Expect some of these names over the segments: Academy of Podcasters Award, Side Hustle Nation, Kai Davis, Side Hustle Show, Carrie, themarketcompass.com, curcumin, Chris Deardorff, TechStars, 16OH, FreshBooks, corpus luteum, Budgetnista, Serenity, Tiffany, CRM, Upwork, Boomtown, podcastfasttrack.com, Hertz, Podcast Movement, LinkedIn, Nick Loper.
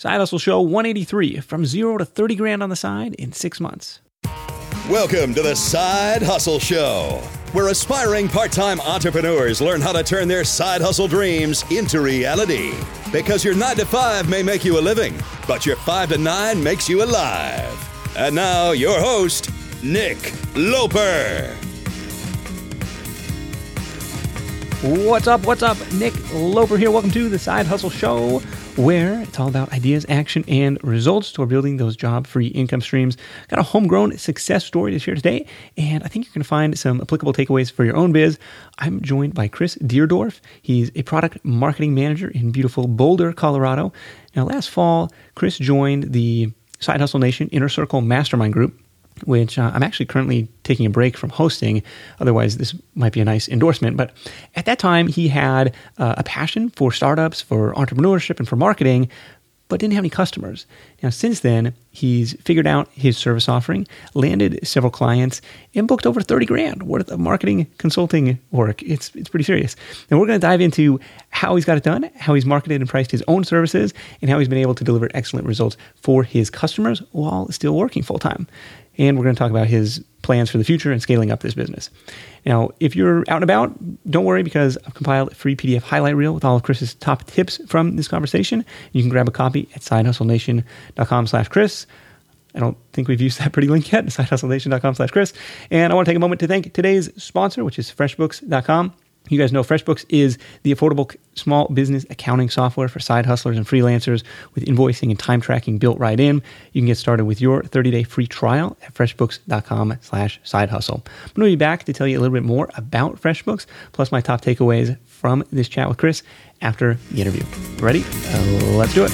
Side Hustle Show 183, from 0 to 30 grand on the side in 6 months. Welcome to the Side Hustle Show, where aspiring part-time entrepreneurs learn how to turn their side hustle dreams into reality. Because your 9 to 5 may make you a living, but your 5 to 9 makes you alive. And now your host, Nick Loper. What's up? Nick Loper here. Welcome to the Side Hustle Show, where it's all about ideas, action, and results toward building those job-free income streams. Got a homegrown success story to share today, and I think you can find some applicable takeaways for your own biz. I'm joined by Chris Deardorff. He's a product marketing manager in beautiful Boulder, Colorado. Now, last fall, Chris joined the Side Hustle Nation Inner Circle Mastermind Group, which I'm actually currently taking a break from hosting. Otherwise, this might be a nice endorsement. But at that time, he had a passion for startups, for entrepreneurship, and for marketing, but didn't have any customers. Now, since then, he's figured out his service offering, landed several clients, and booked over 30 grand worth of marketing consulting work. It's pretty serious. And we're going to dive into how he's got it done, how he's marketed and priced his own services, and how he's been able to deliver excellent results for his customers while still working full-time. And we're going to talk about his plans for the future and scaling up this business. Now, if you're out and about, don't worry, because I've compiled a free PDF highlight reel with all of Chris's top tips from this conversation. You can grab a copy at sidehustlenation.com/Chris. I don't think we've used that pretty link yet, sidehustlenation.com/Chris. And I want to take a moment to thank today's sponsor, which is FreshBooks.com. You guys know FreshBooks is the affordable small business accounting software for side hustlers and freelancers, with invoicing and time tracking built right in. You can get started with your 30-day free trial at freshbooks.com/sidehustle. I'm going to be back to tell you a little bit more about FreshBooks, plus my top takeaways from this chat with Chris after the interview. Ready? Let's do it.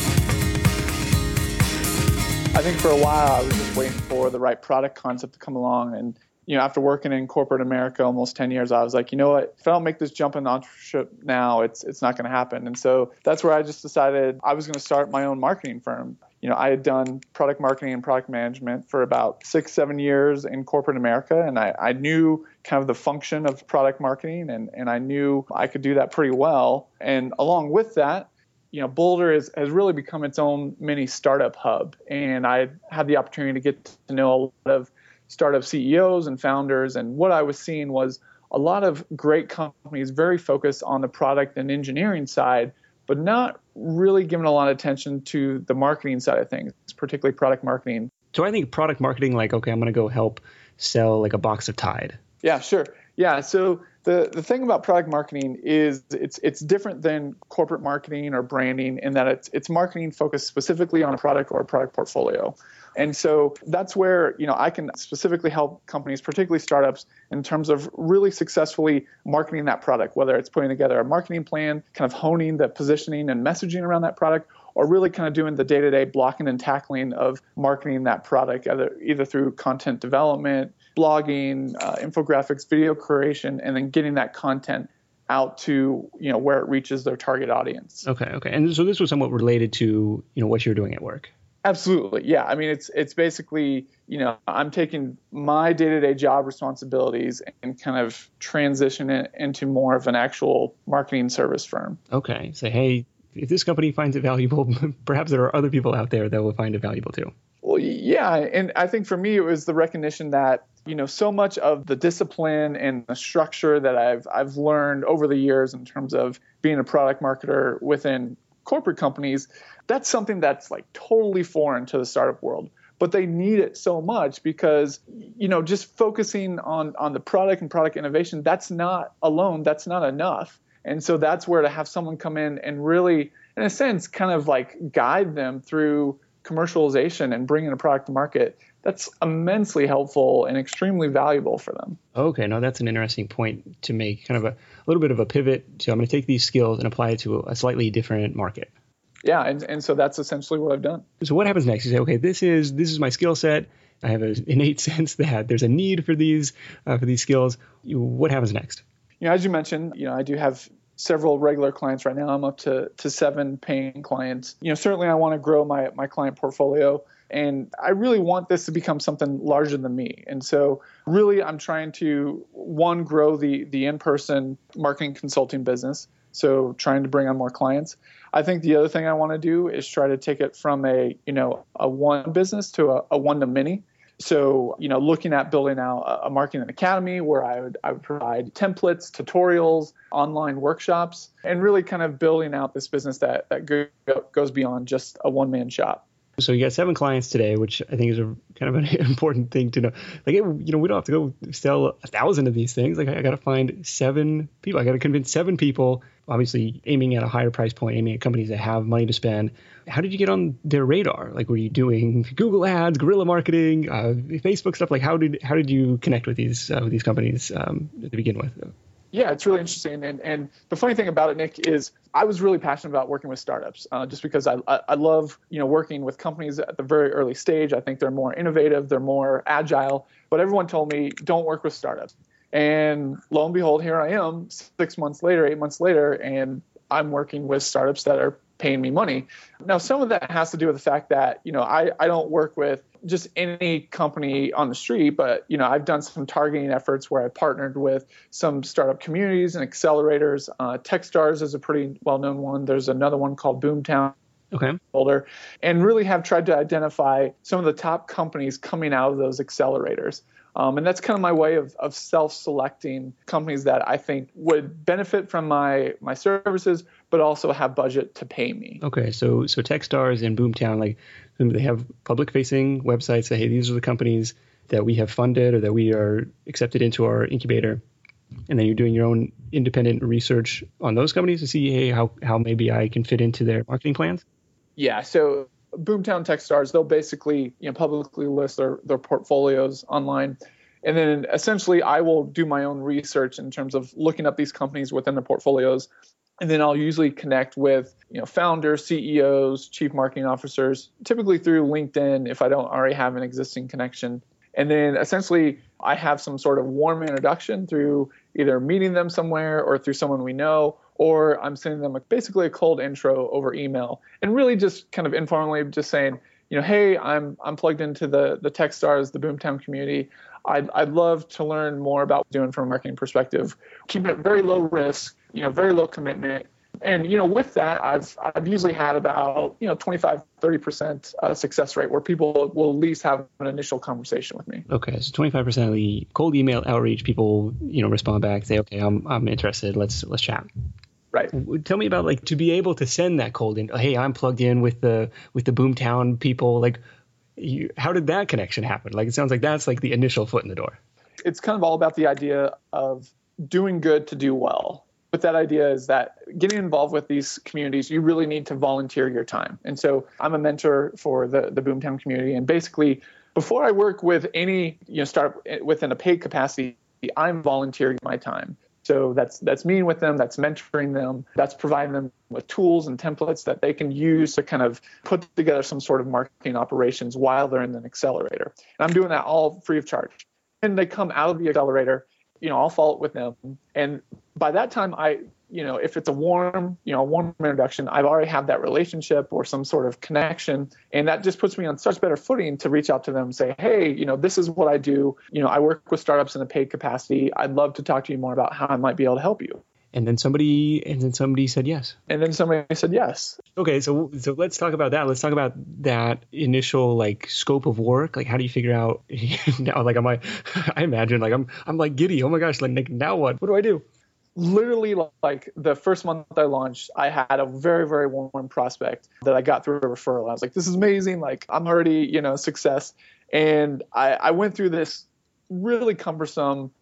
I think for a while I was just waiting for the right product concept to come along, and after working in corporate America almost 10 years, I was like, you know what, if I don't make this jump into entrepreneurship now, it's not going to happen. And so that's where I just decided I was going to start my own marketing firm. I had done product marketing and product management for about 6-7 years in corporate America, and I knew kind of the function of product marketing, and I knew I could do that pretty well. And along with that, Boulder has really become its own mini startup hub, and I had the opportunity to get to know a lot of startup CEOs and founders. And what I was seeing was a lot of great companies very focused on the product and engineering side, but not really giving a lot of attention to the marketing side of things, particularly product marketing. So I think product marketing, like, okay, I'm going to go help sell like a box of Tide. Yeah, sure. Yeah. So the thing about product marketing is it's different than corporate marketing or branding, in that it's marketing focused specifically on a product or a product portfolio. And so that's where, I can specifically help companies, particularly startups, in terms of really successfully marketing that product, whether it's putting together a marketing plan, kind of honing the positioning and messaging around that product, or really kind of doing the day-to-day blocking and tackling of marketing that product, either through content development, blogging, infographics, video creation, and then getting that content out to, where it reaches their target audience. Okay. And so this was somewhat related to, what you're doing at work. Absolutely. Yeah. I mean, it's basically, I'm taking my day-to-day job responsibilities and kind of transition it into more of an actual marketing service firm. Okay. So, hey, if this company finds it valuable, perhaps there are other people out there that will find it valuable too. Well, yeah. And I think for me, it was the recognition that, so much of the discipline and the structure that I've learned over the years in terms of being a product marketer within corporate companies, that's something that's like totally foreign to the startup world, but they need it so much because, just focusing on the product and product innovation, that's not enough. And so that's where to have someone come in and really, in a sense, kind of like guide them through commercialization and bringing a product to market, that's immensely helpful and extremely valuable for them. Okay, now that's an interesting point to make, kind of a little bit of a pivot. So I'm going to take these skills and apply it to a slightly different market. Yeah, and so that's essentially what I've done. So what happens next? You say, okay, this is my skill set. I have an innate sense that there's a need for these skills. What happens next? As you mentioned, I do have several regular clients right now. I'm up to 7 paying clients. Certainly I want to grow my client portfolio, and I really want this to become something larger than me. And so really I'm trying to, one, grow the in-person marketing consulting business. So trying to bring on more clients. I think the other thing I want to do is try to take it from a one business to a one to many. So, looking at building out a marketing academy where I would provide templates, tutorials, online workshops, and really kind of building out this business that goes beyond just a one-man shop. So you got 7 clients today, which I think is a kind of an important thing to know. Like, we don't have to go sell 1,000 of these things. Like, I got to find 7 people. I got to convince 7 people, obviously aiming at a higher price point, aiming at companies that have money to spend. How did you get on their radar? Like, were you doing Google ads, guerrilla marketing, Facebook stuff? Like, how did you connect with these companies to begin with? Yeah, it's really interesting. And the funny thing about it, Nick, is I was really passionate about working with startups just because I love, working with companies at the very early stage. I think they're more innovative, they're more agile, but everyone told me don't work with startups. And lo and behold, here I am 6 months later, 8 months later, and I'm working with startups that are paying me money. Now, some of that has to do with the fact that, I don't work with just any company on the street, but, I've done some targeting efforts where I partnered with some startup communities and accelerators. TechStars is a pretty well-known one. There's another one called Boomtown. Okay. Older, and really have tried to identify some of the top companies coming out of those accelerators. And that's kind of my way of self-selecting companies that I think would benefit from my services, but also have budget to pay me. Okay, so TechStars and Boomtown, like, they have public-facing websites that, hey, these are the companies that we have funded or that we are accepted into our incubator. And then you're doing your own independent research on those companies to see, hey, how maybe I can fit into their marketing plans? Yeah, so Boomtown, TechStars, they'll basically publicly list their portfolios online. And then essentially I will do my own research in terms of looking up these companies within their portfolios. And then I'll usually connect with founders, CEOs, chief marketing officers, typically through LinkedIn if I don't already have an existing connection. And then essentially I have some sort of warm introduction through either meeting them somewhere or through someone we know, or I'm sending them basically a cold intro over email and really just kind of informally just saying, hey, I'm plugged into the TechStars, the Boomtown community. I'd love to learn more about what we're doing from a marketing perspective. Keep it very low risk, very low commitment. And, with that, I've usually had about, 25-30% success rate where people will at least have an initial conversation with me. Okay. So 25% of the cold email outreach, people, respond back, say, okay, I'm interested. Let's chat. Right. Tell me about, to be able to send that cold in, hey, I'm plugged in with the Boomtown people. How did that connection happen? It sounds like that's the initial foot in the door. It's kind of all about the idea of doing good to do well. But that idea is that getting involved with these communities, you really need to volunteer your time. And so I'm a mentor for the Boomtown community. And basically, before I work with any startup within a paid capacity, I'm volunteering my time. So that's meeting with them, that's mentoring them, that's providing them with tools and templates that they can use to kind of put together some sort of marketing operations while they're in an accelerator. And I'm doing that all free of charge. And they come out of the accelerator, I'll follow it with them. And by that time, I if it's a warm introduction, I've already had that relationship or some sort of connection. And that just puts me on such better footing to reach out to them and say, hey, this is what I do. I work with startups in a paid capacity. I'd love to talk to you more about how I might be able to help you. And then somebody said yes. Okay, so let's talk about that. Let's talk about that initial scope of work. How do you figure out now? I imagine I'm giddy. Oh my gosh! Now what? What do I do? Literally, the first month I launched, I had a very, very warm prospect that I got through a referral. I was like, this is amazing. I'm already success. And I went through this really cumbersome,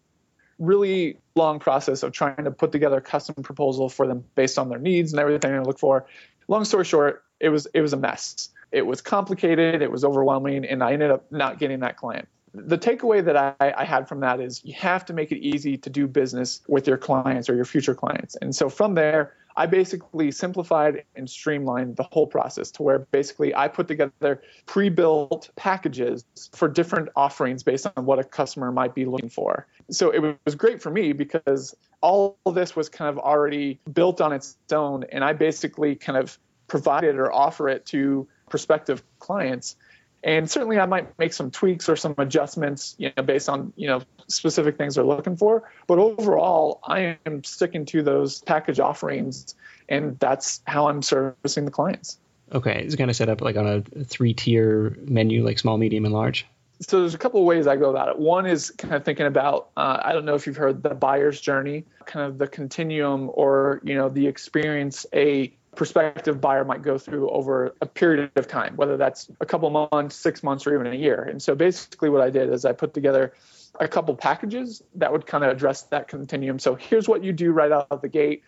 really long process of trying to put together a custom proposal for them based on their needs and everything I look for. Long story short, it was a mess. It was complicated. It was overwhelming. And I ended up not getting that client. The takeaway that I had from that is you have to make it easy to do business with your clients or your future clients. And so from there, I basically simplified and streamlined the whole process to where basically I put together pre-built packages for different offerings based on what a customer might be looking for. So it was great for me because all of this was kind of already built on its own. And I basically kind of provided or offer it to prospective clients. And certainly I might make some tweaks or some adjustments, you know, based on, you know, specific things they're looking for. But overall, I am sticking to those package offerings, and that's how I'm servicing the clients. Okay. It's kind of set up like on a 3-tier menu, like small, medium, and large. So there's a couple of ways I go about it. One is kind of thinking about, I don't know if you've heard the buyer's journey, kind of the continuum or, you know, the experience a prospective buyer might go through over a period of time, whether that's a couple months, 6 months, or even a year. And so basically what I did is I put together a couple packages that would kind of address that continuum. So here's what you do right out of the gate.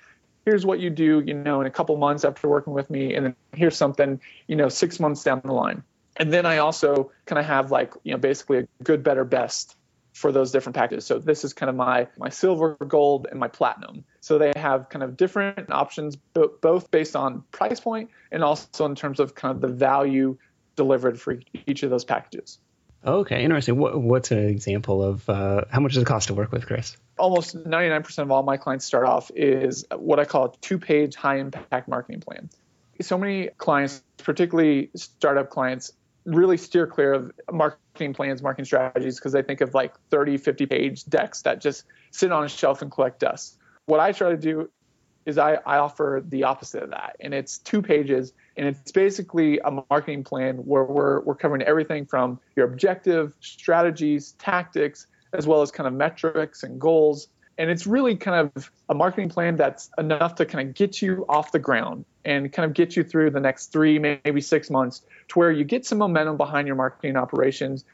Here's what you do, you know, in a couple months after working with me. And then here's something, you know, 6 months down the line. And then I also kind of have like, you know, basically a good, better, best for those different packages. So this is kind of my silver, gold, and my platinum. So they have kind of different options, both based on price point and also in terms of kind of the value delivered for each of those packages. Okay, interesting. What's an example of how much does it cost to work with Chris? Almost 99% of all my clients start off is what I call a 2-page high-impact marketing plan. So many clients, particularly startup clients, really steer clear of marketing plans, marketing strategies, because they think of like 30, 50-page decks that just sit on a shelf and collect dust. What I try to do is I offer the opposite of that. And it's 2 pages, and it's basically a marketing plan where we're covering everything from your objective, strategies, tactics, as well as kind of metrics and goals. And it's really kind of a marketing plan that's enough to kind of get you off the ground and kind of get you through the next 3, maybe 6 months, to where you get some momentum behind your marketing operations.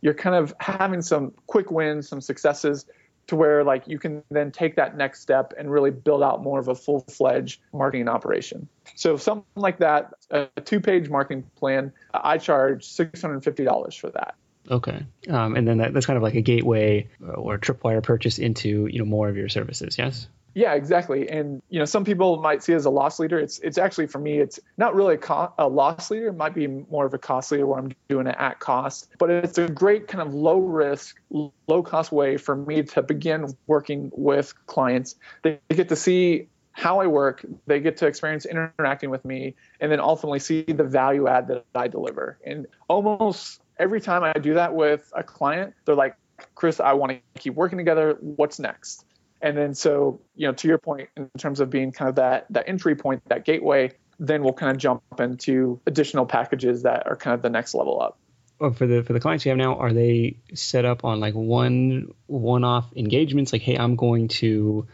You're kind of having some quick wins, some successes, to where like you can then take that next step and really build out more of a full-fledged marketing operation. So something like that, a 2-page marketing plan, I charge $650 for that. Okay. And then that's kind of like a gateway or tripwire purchase into, you know, more of your services. Yes? Yeah, exactly. And, you know, some people might see it as a loss leader. It's actually, for me, it's not really a loss leader. It might be more of a cost leader where I'm doing it at cost, but it's a great kind of low risk, low cost way for me to begin working with clients. They get to see how I work, they get to experience interacting with me, and then ultimately see the value add that I deliver. And almost every time I do that with a client, they're like, Chris, I want to keep working together. What's next? And then so, you know, to your point, in terms of being kind of that entry point, that gateway, then we'll kind of jump into additional packages that are kind of the next level up. Well, for the clients you have now, are they set up on like one-off engagements? Like, hey, I'm going to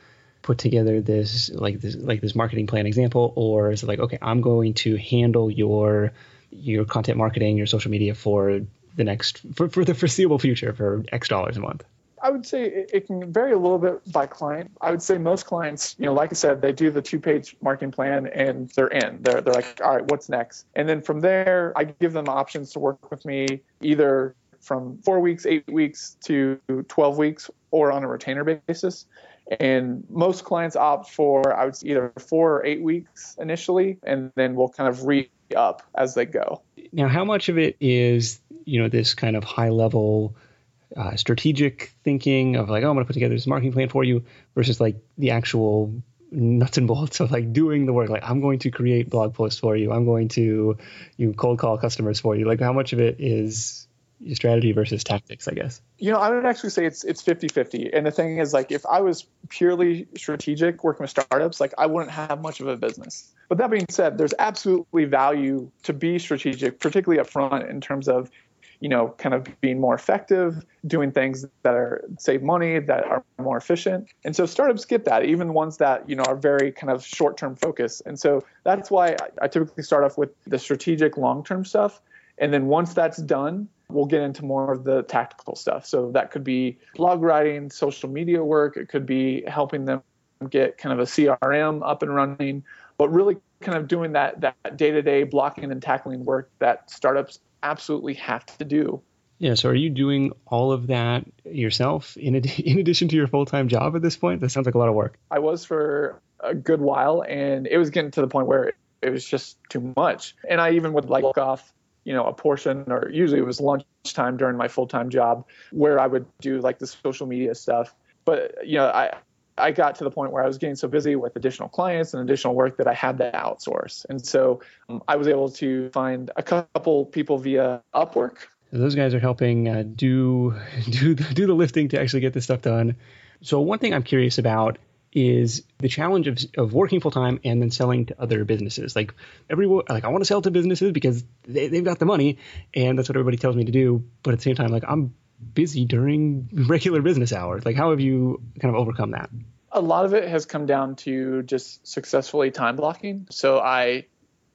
put together this marketing plan example, or is it like, okay, I'm going to handle your content marketing, your social media for the next, for the foreseeable future for X dollars a month? I would say it can vary a little bit by client. I would say most clients, you know, like I said, they do the 2-page marketing plan and they're in. They're like, all right, what's next? And then from there, I give them options to work with me either from 4 weeks, 8 weeks to 12 weeks, or on a retainer basis. And most clients opt for, I would say, either 4 or 8 weeks initially, and then we'll kind of re-up as they go. Now, how much of it is, you know, this kind of high-level strategic thinking of like, oh, I'm going to put together this marketing plan for you, versus like the actual nuts and bolts of like doing the work? Like, I'm going to create blog posts for you. I'm going to cold call customers for you. Like, how much of it is your strategy versus tactics, I guess? You know, I would actually say it's 50-50. And the thing is, like, if I was purely strategic working with startups, like, I wouldn't have much of a business. But that being said, there's absolutely value to be strategic, particularly up front, in terms of, you know, kind of being more effective, doing things that save money, that are more efficient. And so startups get that, even ones that, you know, are very kind of short-term focused. And so that's why I typically start off with the strategic long-term stuff. And then once that's done, we'll get into more of the tactical stuff. So that could be blog writing, social media work. It could be helping them get kind of a CRM up and running, but really kind of doing that day-to-day blocking and tackling work that startups absolutely have to do. Yeah. So are you doing all of that yourself in addition to your full-time job at this point? That sounds like a lot of work. I was for a good while, and it was getting to the point where it was just too much. And I even would like off, you know, a portion, or usually it was lunchtime during my full-time job, where I would do like the social media stuff. But, you know, I I got to the point where I was getting so busy with additional clients and additional work that I had to outsource. And so I was able to find a couple people via Upwork. Those guys are helping do the lifting to actually get this stuff done. So one thing I'm curious about is the challenge of working full time and then selling to other businesses. Like I want to sell to businesses because they've got the money and that's what everybody tells me to do. But at the same time, like I'm busy during regular business hours. Like how have you kind of overcome that? A lot of it has come down to just successfully time blocking. So I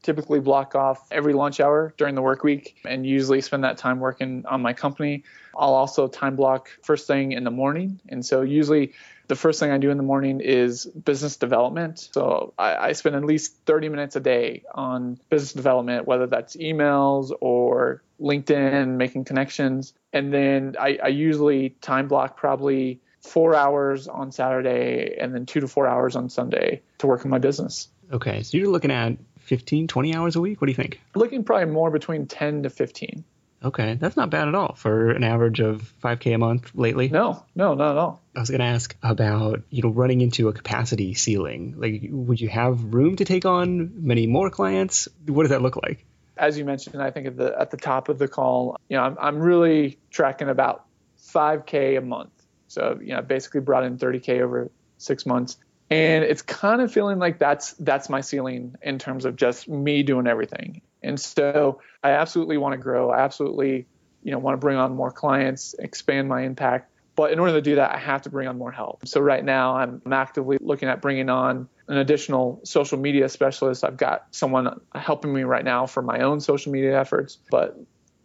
typically block off every lunch hour during the work week and usually spend that time working on my company. I'll also time block first thing in the morning. And so usually the first thing I do in the morning is business development. So I spend at least 30 minutes a day on business development, whether that's emails or LinkedIn, making connections. And then I usually time block probably 4 hours on Saturday and then 2 to 4 hours on Sunday to work on my business. Okay. So you're looking at 15, 20 hours a week? What do you think? Looking probably more between 10 to 15. Okay. That's not bad at all for an average of $5K a month lately. No, not at all. I was going to ask about, running into a capacity ceiling. Like, would you have room to take on many more clients? What does that look like? As you mentioned, I think at the top of the call, I'm really tracking about $5K a month. So, basically brought in $30K over 6 months. And it's kind of feeling like that's my ceiling in terms of just me doing everything. And so I absolutely want to grow. I absolutely, want to bring on more clients, expand my impact. But in order to do that, I have to bring on more help. So right now I'm actively looking at bringing on an additional social media specialist. I've got someone helping me right now for my own social media efforts, but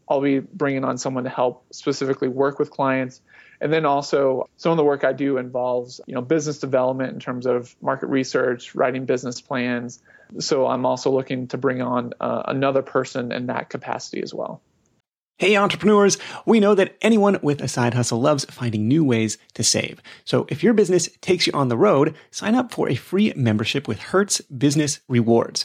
I'll be bringing on someone to help specifically work with clients. And then also some of the work I do involves, business development in terms of market research, writing business plans. So I'm also looking to bring on another person in that capacity as well. Hey, entrepreneurs, we know that anyone with a side hustle loves finding new ways to save. So if your business takes you on the road, sign up for a free membership with Hertz Business Rewards.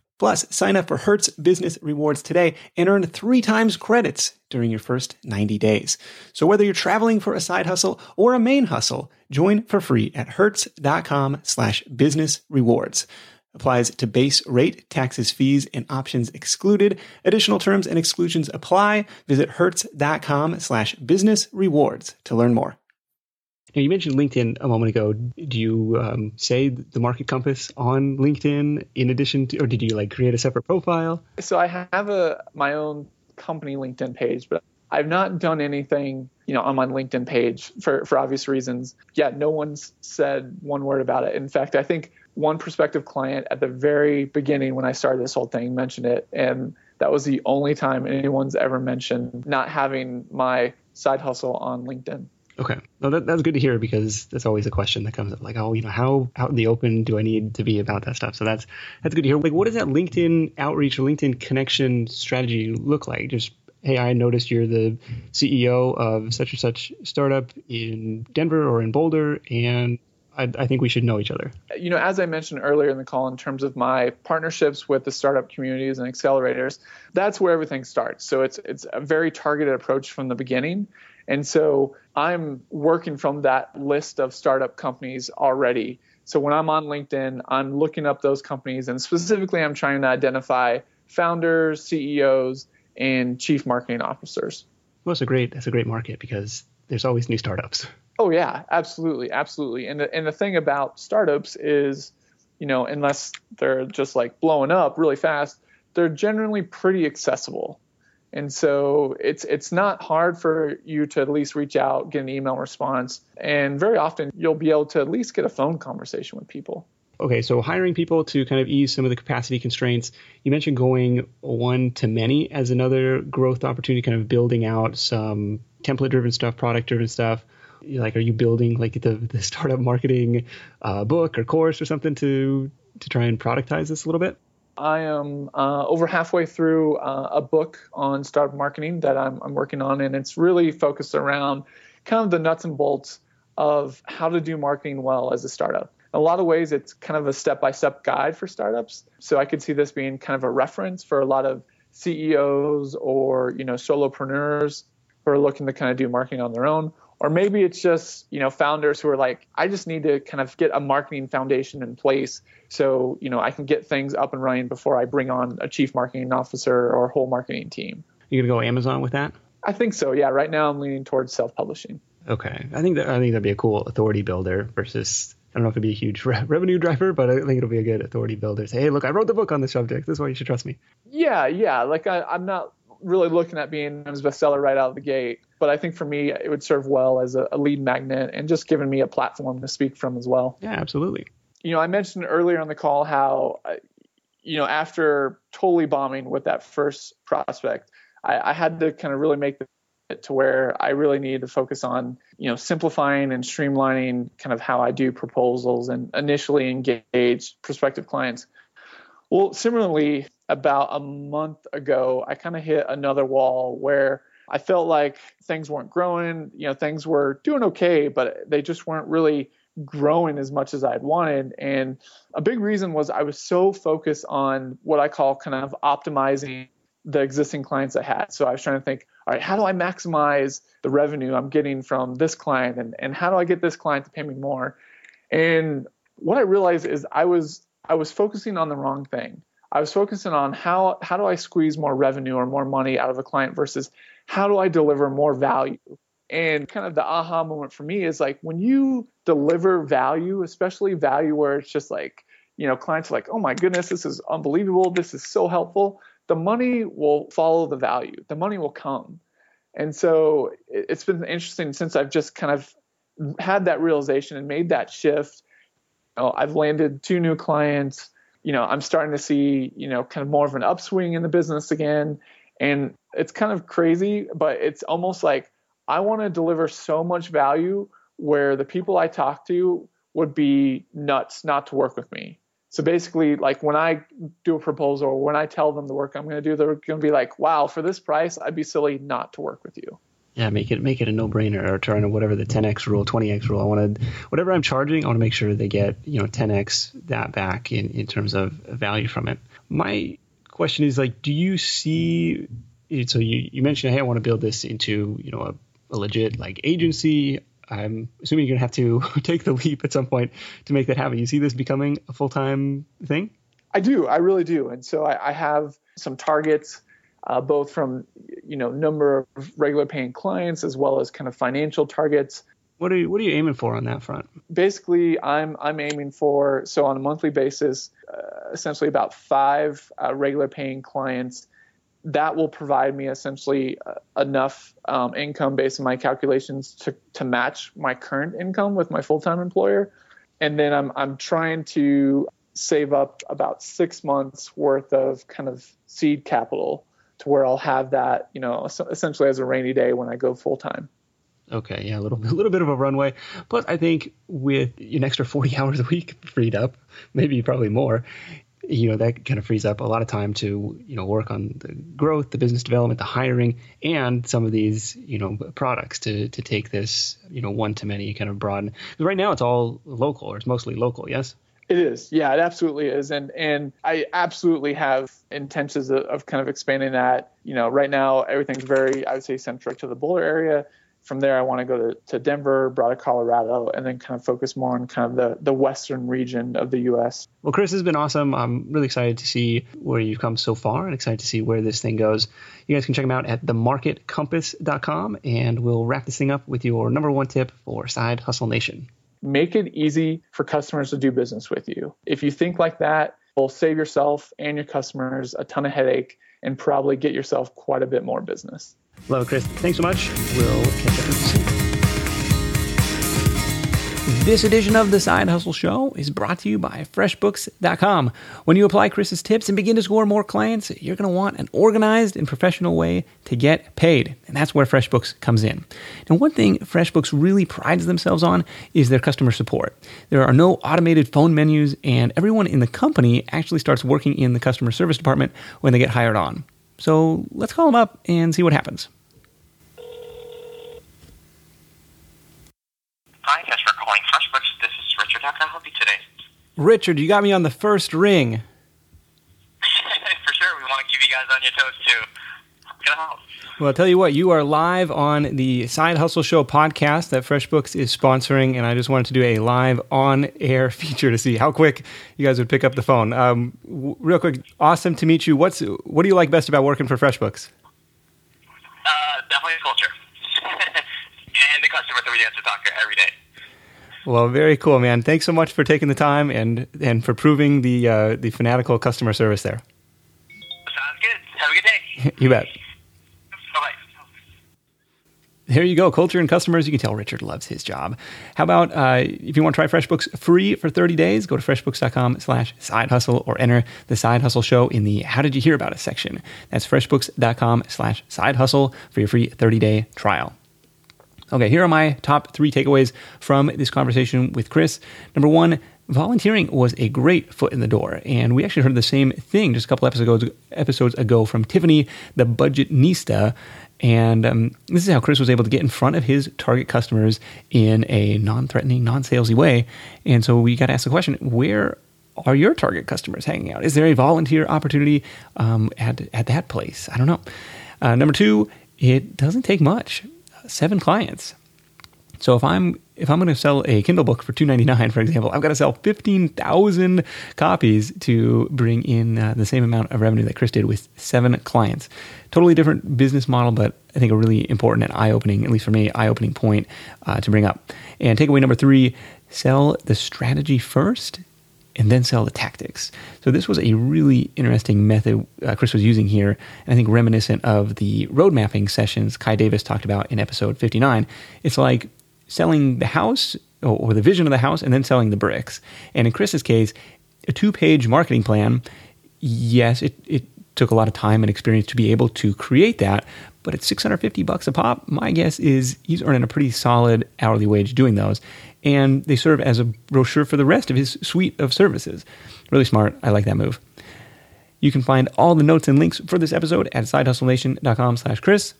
Plus, sign up for Hertz Business Rewards today and earn 3 times credits during your first 90 days. So whether you're traveling for a side hustle or a main hustle, join for free at hertz.com/business rewards. Applies to base rate, taxes, fees, and options excluded. Additional terms and exclusions apply. Visit hertz.com/business rewards to learn more. Now, you mentioned LinkedIn a moment ago. Do you say The Market Compass on LinkedIn in addition to, or did you create a separate profile? So I have my own company LinkedIn page, but I've not done anything, on my LinkedIn page for obvious reasons. Yeah, no one's said one word about it. In fact, I think one prospective client at the very beginning when I started this whole thing mentioned it, and that was the only time anyone's ever mentioned not having my side hustle on LinkedIn. Okay. Well, that's good to hear because that's always a question that comes up. Like, how out in the open do I need to be about that stuff? So that's good to hear. Like, what does that LinkedIn outreach or LinkedIn connection strategy look like? Just, hey, I noticed you're the CEO of such and such startup in Denver or in Boulder, and I think we should know each other. As I mentioned earlier in the call, in terms of my partnerships with the startup communities and accelerators, that's where everything starts. So it's a very targeted approach from the beginning. And so I'm working from that list of startup companies already. So when I'm on LinkedIn, I'm looking up those companies, and specifically I'm trying to identify founders, CEOs, and chief marketing officers. Well, that's a great market because there's always new startups. Oh yeah, absolutely. Absolutely. And the thing about startups is, unless they're just blowing up really fast, they're generally pretty accessible. And so it's not hard for you to at least reach out, get an email response, and very often you'll be able to at least get a phone conversation with people. Okay, so hiring people to kind of ease some of the capacity constraints. You mentioned going one to many as another growth opportunity, kind of building out some template-driven stuff, product-driven stuff. Are you building the startup marketing book or course or something to try and productize this a little bit? I am over halfway through a book on startup marketing that I'm working on, and it's really focused around kind of the nuts and bolts of how to do marketing well as a startup. In a lot of ways, it's kind of a step-by-step guide for startups. So I could see this being kind of a reference for a lot of CEOs or, you know, solopreneurs who are looking to kind of do marketing on their own. Or maybe it's just, you know, founders who are like, I just need to kind of get a marketing foundation in place so, you know, I can get things up and running before I bring on a chief marketing officer or a whole marketing team. You're going to go Amazon with that? I think so. Yeah. Right now I'm leaning towards self-publishing. Okay. I think that'd be a cool authority builder versus, I don't know if it'd be a huge revenue driver, but I think it'll be a good authority builder. Say, hey, look, I wrote the book on this subject. This is why you should trust me. Yeah. Like I'm not really looking at being a bestseller right out of the gate. But I think for me, it would serve well as a lead magnet and just giving me a platform to speak from as well. Yeah, absolutely. You know, I mentioned earlier on the call how, you know, after totally bombing with that first prospect, I had to kind of really make it to where I really needed to focus on, you know, simplifying and streamlining kind of how I do proposals and initially engage prospective clients. Well, similarly, about a month ago, I kind of hit another wall where I felt like things weren't growing, you know, things were doing okay, but they just weren't really growing as much as I'd wanted. And a big reason was I was so focused on what I call kind of optimizing the existing clients I had. So I was trying to think, all right, how do I maximize the revenue I'm getting from this client? And how do I get this client to pay me more? And what I realized is I was focusing on the wrong thing. I was focusing on how do I squeeze more revenue or more money out of a client versus how do I deliver more value? And kind of the aha moment for me is like when you deliver value, especially value where it's just like, you know, clients are like, oh my goodness, this is unbelievable. This is so helpful. The money will follow the value. The money will come. And so it's been interesting since I've just kind of had that realization and made that shift. You know, I've landed 2 new clients. You know, I'm starting to see, you know, kind of more of an upswing in the business again. And it's kind of crazy, but it's almost like I want to deliver so much value where the people I talk to would be nuts not to work with me. So basically, like when I do a proposal or when I tell them the work I'm going to do, they're going to be like, wow, for this price, I'd be silly not to work with you. Yeah, make it a no-brainer or turn to whatever the 10x rule, 20x rule. I want to whatever I'm charging, I want to make sure they get, you know, 10x that back in terms of value from it. My question is like, do you see? So you mentioned, hey, I want to build this into, you know, a legit like agency. I'm assuming you're gonna have to take the leap at some point to make that happen. You see this becoming a full-time thing? I do. I really do. And so I have some targets. Both from, you know, number of regular paying clients as well as kind of financial targets. What are you aiming for on that front? Basically, I'm aiming for, so on a monthly basis, essentially about 5 regular paying clients. That will provide me essentially enough income based on my calculations to match my current income with my full-time employer. And then I'm trying to save up about 6 months worth of kind of seed capital, to where I'll have that, you know, essentially as a rainy day when I go full time. Okay. Yeah. A little bit of a runway. Plus, I think with an extra 40 hours a week freed up, maybe probably more, you know, that kind of frees up a lot of time to, you know, work on the growth, the business development, the hiring, and some of these, you know, products to take this, you know, one to many kind of broaden. Right now it's all local, or it's mostly local. Yes. It is. Yeah, it absolutely is. And I absolutely have intentions of kind of expanding that. You know, right now, everything's very, I would say, centric to the Boulder area. From there, I want to go to Denver, broader Colorado, and then kind of focus more on kind of the western region of the U.S. Well, Chris, has been awesome. I'm really excited to see where you've come so far and excited to see where this thing goes. You guys can check them out at themarketcompass.com, and we'll wrap this thing up with your number 1 tip for Side Hustle Nation. Make it easy for customers to do business with you. If you think like that, you'll save yourself and your customers a ton of headache and probably get yourself quite a bit more business. Love it, Chris. Thanks so much. We'll catch up with you soon. This edition of the Side Hustle Show is brought to you by FreshBooks.com. When you apply Chris's tips and begin to score more clients, you're going to want an organized and professional way to get paid. And that's where FreshBooks comes in. And one thing FreshBooks really prides themselves on is their customer support. There are no automated phone menus, and everyone in the company actually starts working in the customer service department when they get hired on. So let's call them up and see what happens. Hi, thanks for calling FreshBooks. This is Richard. How can I help you today? Richard, you got me on the first ring. For sure. We want to keep you guys on your toes, too. How can I help? Well, I'll tell you what. You are live on the Side Hustle Show podcast that FreshBooks is sponsoring, and I just wanted to do a live on-air feature to see how quick you guys would pick up the phone. Real quick, awesome to meet you. What do you like best about working for FreshBooks? Definitely the culture. And the customer that we have to talk to every day. Well, very cool, man. Thanks so much for taking the time and for proving the fanatical customer service there. Sounds good. Have a good day. You bet. There you go. Culture and customers. You can tell Richard loves his job. How about if you want to try FreshBooks free for 30 days, go to freshbooks.com/sidehustle or enter the Side Hustle Show in the How Did You Hear About Us section. That's freshbooks.com/sidehustle for your free 30-day trial. Okay, here are my top three takeaways from this conversation with Chris. Number one, volunteering was a great foot in the door. And we actually heard the same thing just a couple episodes ago from Tiffany, the Budgetnista. And this is how Chris was able to get in front of his target customers in a non-threatening, non-salesy way. And so we got to ask the question, where are your target customers hanging out? Is there a volunteer opportunity at that place? I don't know. Number two, it doesn't take much. 7 clients. So if I'm going to sell a Kindle book for $2.99, for example, I've got to sell 15,000 copies to bring in the same amount of revenue that Chris did with 7 clients. Totally different business model, but I think a really important and eye-opening, at least for me, eye-opening point to bring up. And takeaway number 3, sell the strategy first and then sell the tactics. So this was a really interesting method Chris was using here, and I think reminiscent of the road mapping sessions Kai Davis talked about in episode 59. It's like selling the house or the vision of the house and then selling the bricks. And in Chris's case, a 2-page marketing plan, yes, it took a lot of time and experience to be able to create that, but at $650 a pop, my guess is he's earning a pretty solid hourly wage doing those. And they serve as a brochure for the rest of his suite of services. Really smart. I like that move. You can find all the notes and links for this episode at sidehustlenation.com/Chris.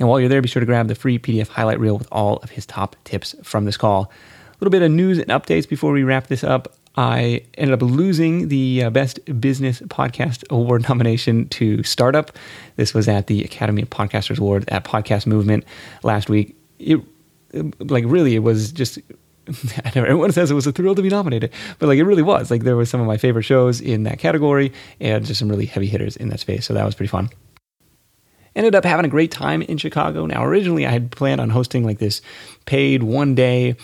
And while you're there, be sure to grab the free PDF highlight reel with all of his top tips from this call. A little bit of news and updates before we wrap this up. I ended up losing the Best Business Podcast Award nomination to Startup. This was at the Academy of Podcasters Award at Podcast Movement last week. It was just, I know everyone says it was a thrill to be nominated, but it really was. There were some of my favorite shows in that category and just some really heavy hitters in that space. So that was pretty fun. Ended up having a great time in Chicago. Now, originally I had planned on hosting this paid 1-day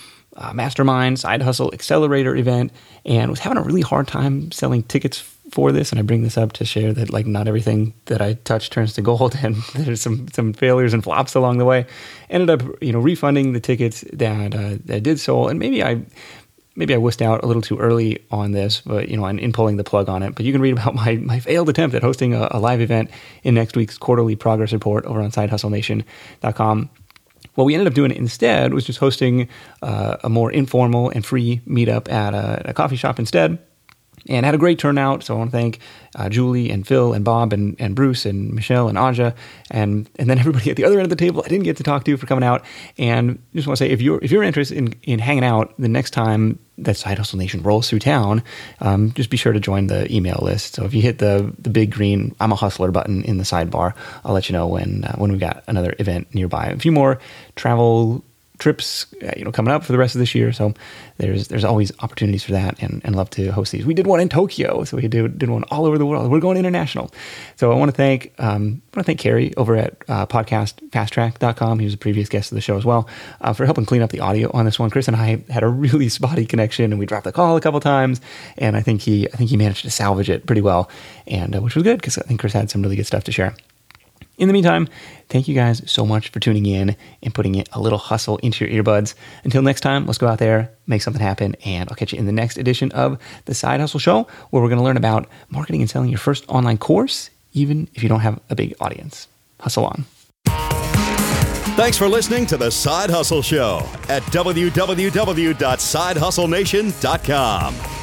mastermind, side hustle, accelerator event, and was having a really hard time selling tickets for this. And I bring this up to share that not everything that I touch turns to gold, and there's some failures and flops along the way. Ended up refunding the tickets that did sell, and maybe I wussed out a little too early on this, but in pulling the plug on it. But you can read about my failed attempt at hosting a live event in next week's quarterly progress report over on sidehustlenation.com. What we ended up doing instead was just hosting a more informal and free meetup at a coffee shop instead. And had a great turnout, so I want to thank Julie and Phil and Bob and Bruce and Michelle and Aja and then everybody at the other end of the table I didn't get to talk to for coming out. And just want to say, if you're interested in hanging out the next time that Side Hustle Nation rolls through town, just be sure to join the email list. So if you hit the big green I'm a Hustler button in the sidebar, I'll let you know when we've got another event nearby. A few more travel trips, coming up for the rest of this year. So there's always opportunities for that, and love to host these. We did one in Tokyo, so we did one all over the world. We're going international. So I want to thank Carrie over at podcastfasttrack.com. He was a previous guest of the show as well, for helping clean up the audio on this one. Chris and I had a really spotty connection, and we dropped the call a couple times, and I think he managed to salvage it pretty well, and which was good because I think Chris had some really good stuff to share. In the meantime, thank you guys so much for tuning in and putting a little hustle into your earbuds. Until next time, let's go out there, make something happen, and I'll catch you in the next edition of the Side Hustle Show, where we're going to learn about marketing and selling your first online course, even if you don't have a big audience. Hustle on. Thanks for listening to The Side Hustle Show at www.sidehustlenation.com.